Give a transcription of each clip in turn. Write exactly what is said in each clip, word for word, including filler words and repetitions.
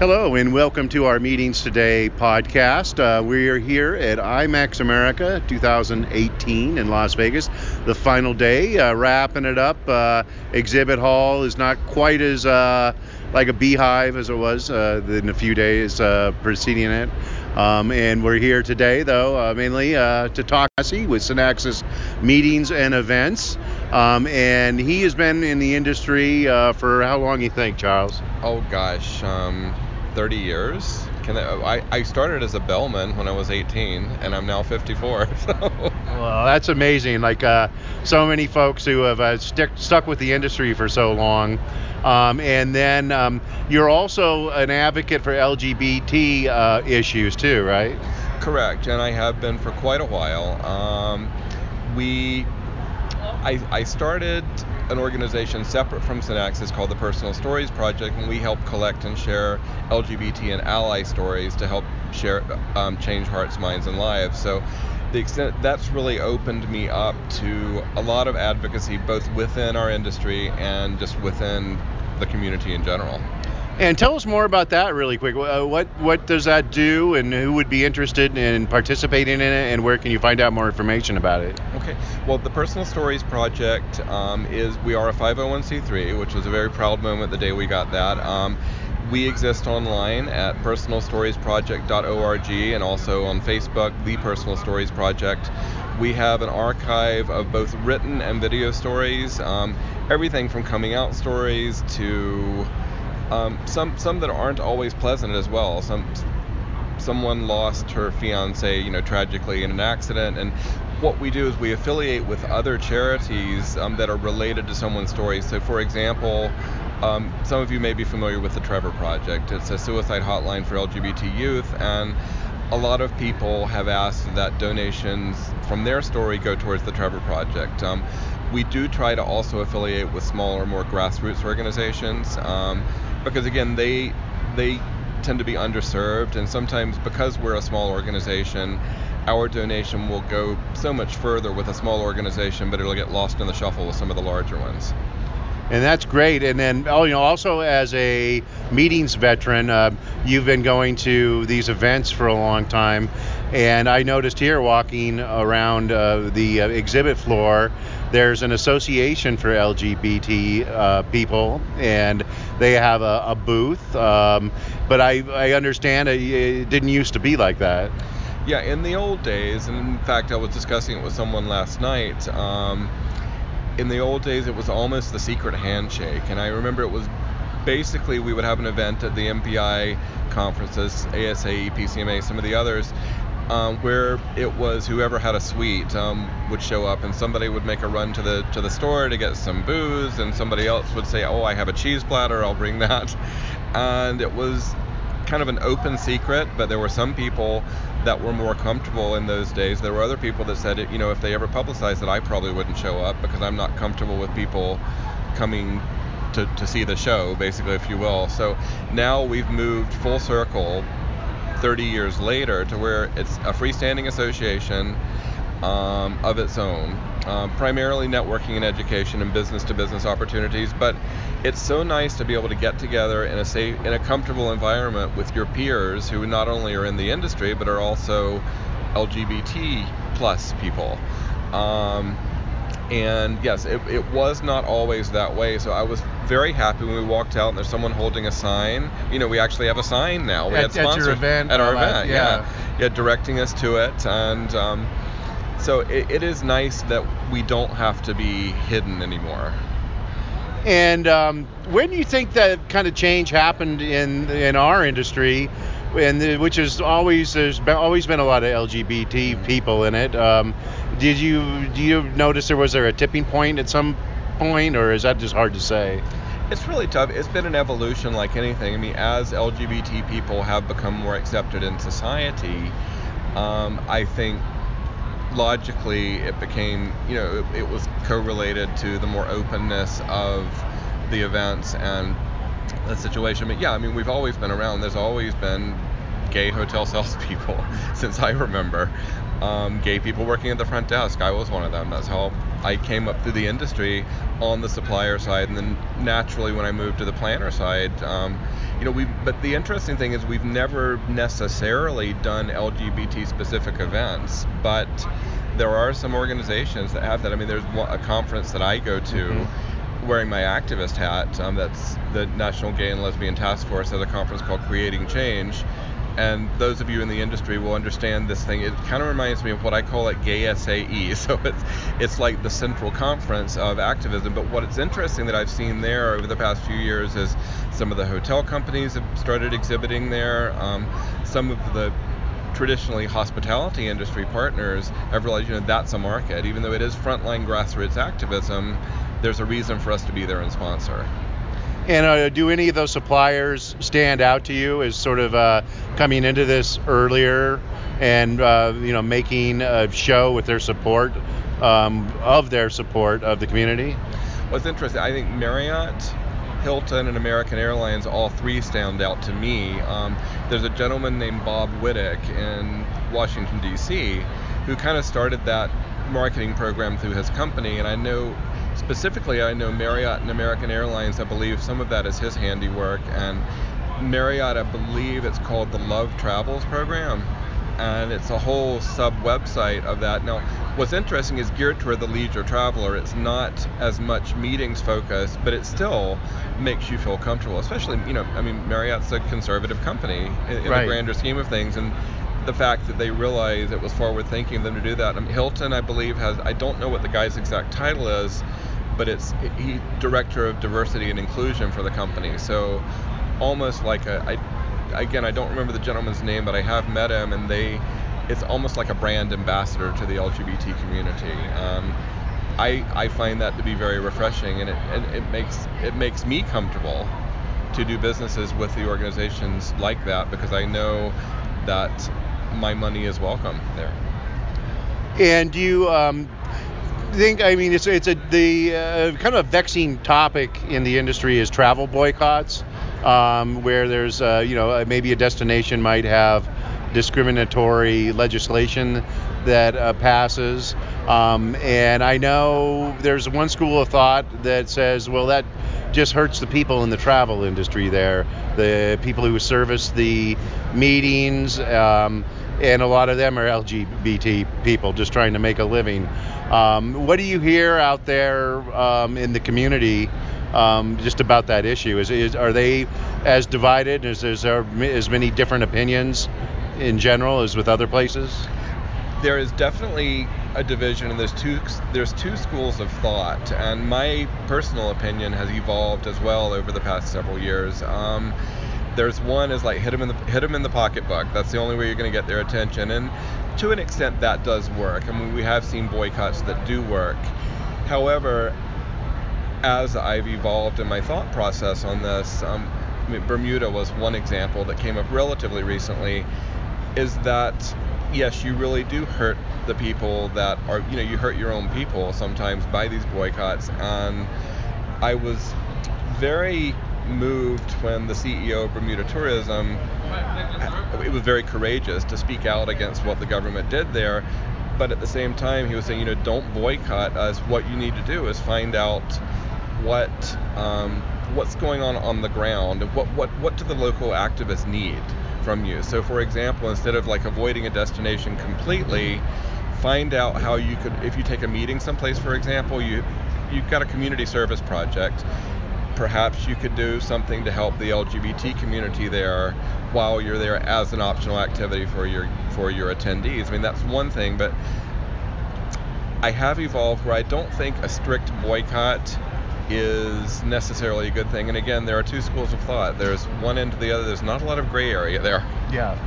Hello and welcome to our Meetings Today podcast. Uh, we are here at IMEX America twenty eighteen in Las Vegas, the final day, uh, wrapping it up. Uh, exhibit hall is not quite as uh, like a beehive as it was uh, in a few days uh, preceding it. Um, and we're here today, though, uh, mainly uh, to talk with Synaxis Meetings and Events. Um, and he has been in the industry uh, for how long, you think, Charles? Oh, gosh, um, thirty years. Can I, I, I started as a bellman when I was eighteen, and I'm now fifty-four. So. Well, that's amazing. Like uh, so many folks who have uh, stick, stuck with the industry for so long. Um, and then um, you're also an advocate for L G B T uh, issues too, right? Correct, and I have been for quite a while. Um, we... I, I started an organization separate from Synaxis called the Personal Stories Project, and we help collect and share L G B T and ally stories to help share, um, change hearts, minds, and lives. So the extent that's really opened me up to a lot of advocacy, both within our industry and just within the community in general. And tell us more about that really quick. Uh, what what does that do, and who would be interested in participating in it, and where can you find out more information about it? Okay. Well, the Personal Stories Project um, is, we are a five oh one c three, which was a very proud moment the day we got that. Um, we exist online at personal stories project dot org and also on Facebook, The Personal Stories Project. We have an archive of both written and video stories, um, everything from coming out stories to... Um, some some that aren't always pleasant as well. Some someone lost her fiance, you know, tragically in an accident. And what we do is we affiliate with other charities um, that are related to someone's story. So, for example, um, some of you may be familiar with the Trevor Project. It's a suicide hotline for L G B T youth, and a lot of people have asked that donations from their story go towards the Trevor Project. Um, we do try to also affiliate with smaller, more grassroots organizations. Um, Because again, they they tend to be underserved, and sometimes because we're a small organization, our donation will go so much further with a small organization, but it'll get lost in the shuffle with some of the larger ones. And that's great. And then, oh, you know, also as a meetings veteran, uh, you've been going to these events for a long time. And I noticed here, walking around uh, the uh, exhibit floor, there's an association for L G B T uh, people, and they have a, a booth. Um, but I, I understand it, it didn't used to be like that. Yeah, in the old days, and in fact, I was discussing it with someone last night. Um, in the old days, it was almost the secret handshake, and I remember it was basically we would have an event at the M P I conferences, A S A E, P C M A, some of the others, Um, where it was whoever had a suite um, would show up, and somebody would make a run to the to the store to get some booze, and somebody else would say, oh, I have a cheese platter, I'll bring that. And it was kind of an open secret, but there were some people that were more comfortable in those days. There were other people that said, you know, if they ever publicized it, I probably wouldn't show up because I'm not comfortable with people coming to, to see the show, basically, if you will. So now we've moved full circle thirty years later to where it's a freestanding association um, of its own, um, primarily networking and education and business-to-business opportunities. But it's so nice to be able to get together in a safe, in a comfortable environment with your peers who not only are in the industry but are also L G B T plus people. Um, and yes, it, it was not always that way. So I was very happy when we walked out and there's someone holding a sign. You know, we actually have a sign now. We at, had sponsors at, your event, at our event, yeah. yeah, yeah, directing us to it. And um, so it, it is nice that we don't have to be hidden anymore. And um, when do you think that kind of change happened in in our industry? And the, which is always there's been, always been a lot of L G B T people in it. Um, did you do you notice there was there a tipping point at some point, or is that just hard to say? It's really tough. It's been an evolution, like anything. I mean, as L G B T people have become more accepted in society, um, I think logically it became, you know, it, it was correlated to the more openness of the events and the situation. But yeah, I mean, we've always been around. There's always been gay hotel salespeople since I remember. Um, gay people working at the front desk. I was one of them. That's how I came up through the industry on the supplier side, and then naturally when I moved to the planner side, um, you know, we but the interesting thing is we've never necessarily done L G B T specific events, but there are some organizations that have that. I mean, there's a conference that I go to, mm-hmm. wearing my activist hat. Um, that's the National Gay and Lesbian Task Force has a conference called Creating Change. And those of you in the industry will understand this thing. It kind of reminds me of what I call it Gay S A E. So it's it's like the central conference of activism. But what's interesting that I've seen there over the past few years is some of the hotel companies have started exhibiting there. Um, some of the traditionally hospitality industry partners have realized, you know, that's a market. Even though it is frontline grassroots activism, there's a reason for us to be there and sponsor. And uh, do any of those suppliers stand out to you as sort of uh, coming into this earlier and uh, you know making a show with their support um, of their support of the community? What's interesting, I think Marriott, Hilton, and American Airlines, all three stand out to me. Um, there's a gentleman named Bob Whittick in Washington D C who kind of started that marketing program through his company, and I know. Specifically, I know Marriott and American Airlines, I believe some of that is his handiwork, and Marriott, I believe it's called the Love Travels Program, and it's a whole sub-website of that. Now, what's interesting is geared toward the leisure traveler. It's not as much meetings focused, but it still makes you feel comfortable, especially, you know, I mean, Marriott's a conservative company in, in right. the grander scheme of things, and the fact that they realized it was forward-thinking of them to do that. I mean, Hilton, I believe, has, I don't know what the guy's exact title is, but it's he director of diversity and inclusion for the company. So almost like a, I, again, I don't remember the gentleman's name, but I have met him, and they, it's almost like a brand ambassador to the L G B T community. Um, I I find that to be very refreshing, and it and it makes it makes me comfortable to do businesses with the organizations like that, because I know that my money is welcome there. And you. Um think I mean it's it's a the uh, kind of a vexing topic in the industry is travel boycotts, um, where there's uh, you know maybe a destination might have discriminatory legislation that uh, passes, um, and I know there's one school of thought that says, well, that just hurts the people in the travel industry there, the people who service the meetings, um, and a lot of them are L G B T people just trying to make a living. Um, what do you hear out there um, in the community um, just about that issue? Is, is are they as divided? Is, is there as many different opinions in general as with other places? There is definitely a division, and there's two there's two schools of thought, and my personal opinion has evolved as well over the past several years. Um, there's one is like hit them in the hit them in the pocketbook. That's the only way you're going to get their attention, and to an extent that does work. I mean, we have seen boycotts that do work. However, as I've evolved in my thought process on this, um, I mean, Bermuda was one example that came up relatively recently, is that yes, you really do hurt the people that are, you know, you hurt your own people sometimes by these boycotts. And I was very moved when the C E O of Bermuda Tourism, it was very courageous to speak out against what the government did there, but at the same time he was saying, you know, don't boycott us. What you need to do is find out what um, what's going on on the ground, and what, what, what do the local activists need from you. So for example, instead of like avoiding a destination completely, find out how you could, if you take a meeting someplace, for example, you, you've got a community service project. Perhaps you could do something to help the L G B T community there while you're there as an optional activity for your for your attendees. I mean, that's one thing, but I have evolved where I don't think a strict boycott is necessarily a good thing. And again, there are two schools of thought. There's one end to the other. There's not a lot of gray area there. Yeah.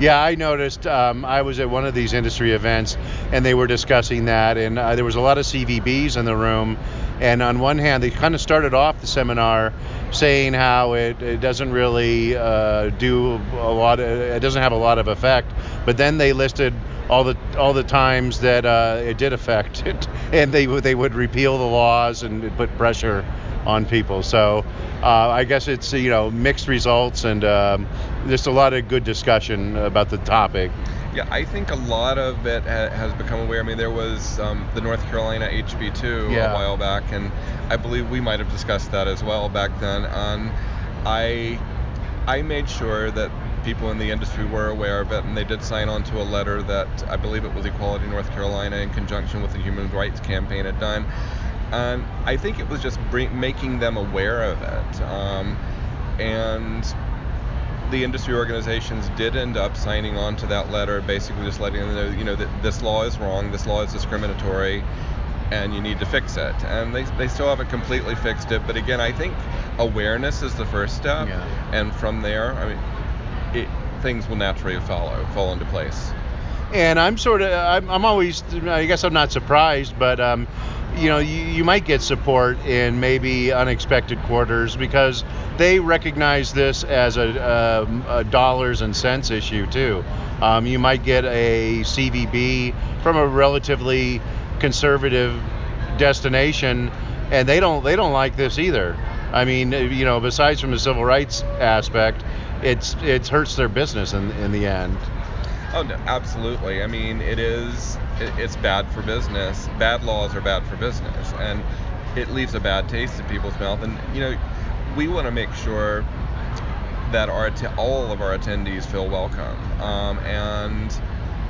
Yeah, I noticed, um, I was at one of these industry events, and they were discussing that, and uh, there was a lot of C V Bs in the room, and on one hand, they kind of started off the seminar saying how it, it doesn't really uh, do a lot, of, it doesn't have a lot of effect, but then they listed all the all the times that uh, it did affect it, and they, they would repeal the laws and put pressure on people. So uh, I guess it's, you know, mixed results, and um, just a lot of good discussion about the topic. Yeah, I think a lot of it ha- has become aware. I mean, there was um, the North Carolina H B two yeah. a while back, and I believe we might have discussed that as well back then. Um, I I made sure that people in the industry were aware of it, and they did sign on to a letter that I believe it was Equality North Carolina in conjunction with the Human Rights Campaign had done. And I think it was just bring, making them aware of it. Um, and the industry organizations did end up signing on to that letter, basically just letting them know, you know, that this law is wrong, this law is discriminatory, and you need to fix it. And they they still haven't completely fixed it, but again, I think awareness is the first step, yeah. And from there, I mean, It, things will naturally follow, fall into place. And I'm sort of, I'm, I'm always, I guess I'm not surprised, but, um, you know, you, you might get support in maybe unexpected quarters because they recognize this as a, a, a dollars and cents issue too. Um, you might get a C V B from a relatively conservative destination, and they don't, they don't like this either. I mean, you know, besides from the civil rights aspect, it's it hurts their business in in the end. Oh no, absolutely. I mean, it is it, it's bad for business. Bad laws are bad for business, and it leaves a bad taste in people's mouth. And you know, we want to make sure that our all of our attendees feel welcome. Um, and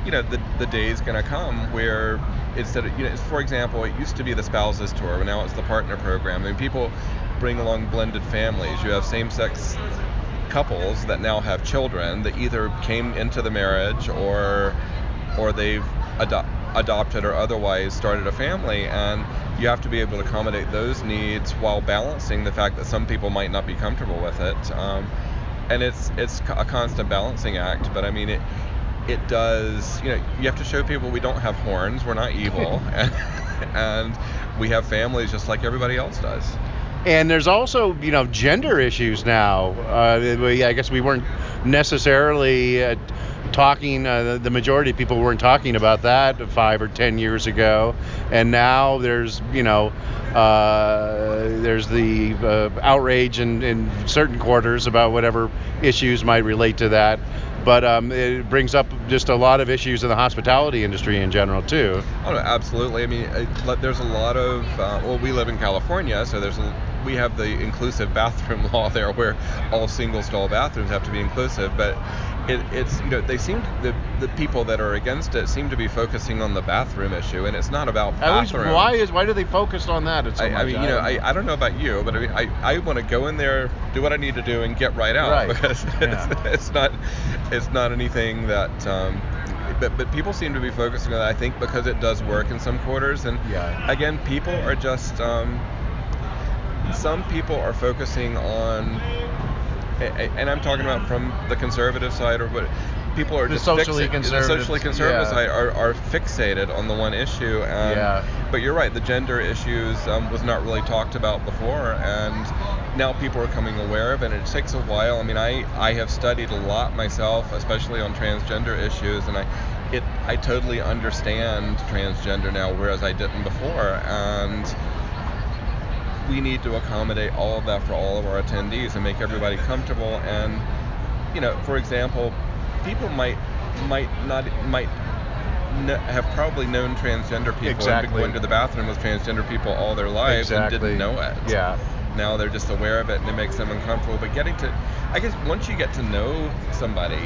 you know, the the day is going to come where instead of, you know, for example, it used to be the spouses tour, but now it's the partner program. I mean, people bring along blended families. You have same-sex couples that now have children that either came into the marriage or or they've ado- adopted or otherwise started a family, and you have to be able to accommodate those needs while balancing the fact that some people might not be comfortable with it. Um, and it's it's a constant balancing act, but I mean it it does, you know, you have to show people we don't have horns, we're not evil, and, and we have families just like everybody else does. And there's also, you know, gender issues now. Uh, we, I guess we weren't necessarily uh, talking, uh, the majority of people weren't talking about that five or ten years ago. And now there's, you know, uh, there's the uh, outrage in, in certain quarters about whatever issues might relate to that. But um, it brings up just a lot of issues in the hospitality industry in general, too. Oh, absolutely. I mean, I, there's a lot of, uh, well, we live in California, so there's a, we have the inclusive bathroom law there where all single-stall bathrooms have to be inclusive. But it, it's, you know, they seem, to, the, the people that are against it seem to be focusing on the bathroom issue, and it's not about bathrooms. Least, why is why do they focus on that? It's so I, much I mean, you know, I, I don't know about you, but I mean, I, I want to go in there, do what I need to do, and get right out. Right. Because yeah. it's, it's not... It's not anything that, um, but, but people seem to be focusing on that, I think, because it does work in some quarters. And yeah. Again, people are just, um, some people are focusing on, and I'm talking about from the conservative side, or what people are the just socially fixated, the socially conservative yeah. side are, are fixated on the one issue. And, yeah. But you're right, the gender issues um, was not really talked about before, and now people are coming aware of it, and it takes a while. I mean, I, I have studied a lot myself, especially on transgender issues, and I it I totally understand transgender now, whereas I didn't before. And we need to accommodate all of that for all of our attendees and make everybody comfortable. And you know, for example, people might might not might no, have probably known transgender people exactly. and been going to the bathroom with transgender people all their lives exactly. and didn't know it. Yeah. Now they're just aware of it, and it makes them uncomfortable. But getting to, I guess once you get to know somebody,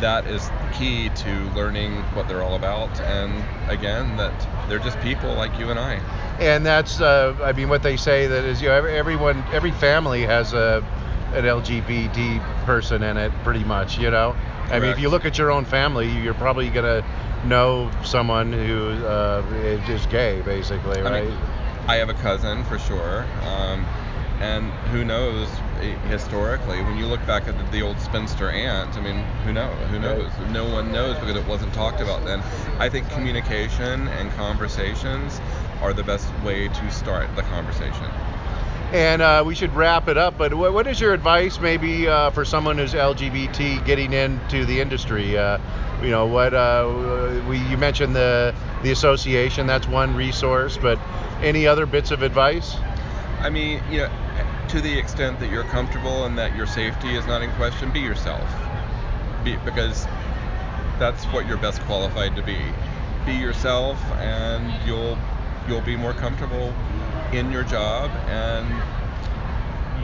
that is key to learning what they're all about. And again, that they're just people like you and I. And that's, uh, I mean, what they say that is, you know, everyone, every family has a an L G B T person in it, pretty much. You know, correct. I mean, if you look at your own family, you're probably gonna know someone who uh, is gay, basically, right? I mean, I have a cousin for sure, um, and who knows historically, when you look back at the old spinster aunt, I mean, who knows, who knows, no one knows because it wasn't talked about then. I think communication and conversations are the best way to start the conversation. And uh, we should wrap it up, but what is your advice maybe uh, for someone who's L G B T getting into the industry? Uh, you know, what uh, we, you mentioned the, the association, that's one resource, but any other bits of advice? I mean, you know, to the extent that you're comfortable and that your safety is not in question, be yourself. Be, because that's what you're best qualified to be. Be yourself, and you'll you'll be more comfortable in your job, and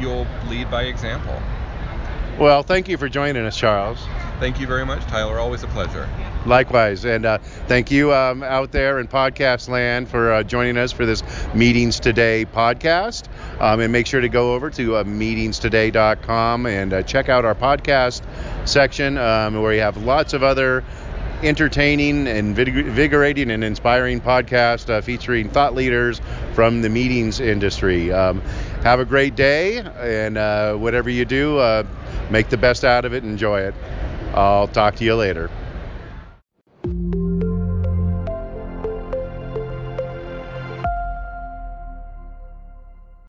you'll lead by example. Well, thank you for joining us, Charles. Thank you very much, Tyler. Always a pleasure. Likewise. And uh, thank you um, out there in podcast land for uh, joining us for this Meetings Today podcast. Um, and make sure to go over to uh, meetings today dot com and uh, check out our podcast section um, where you have lots of other entertaining, invigorating, and inspiring podcast uh, featuring thought leaders from the meetings industry. Um, have a great day, and uh, whatever you do, uh, make the best out of it and enjoy it. I'll talk to you later.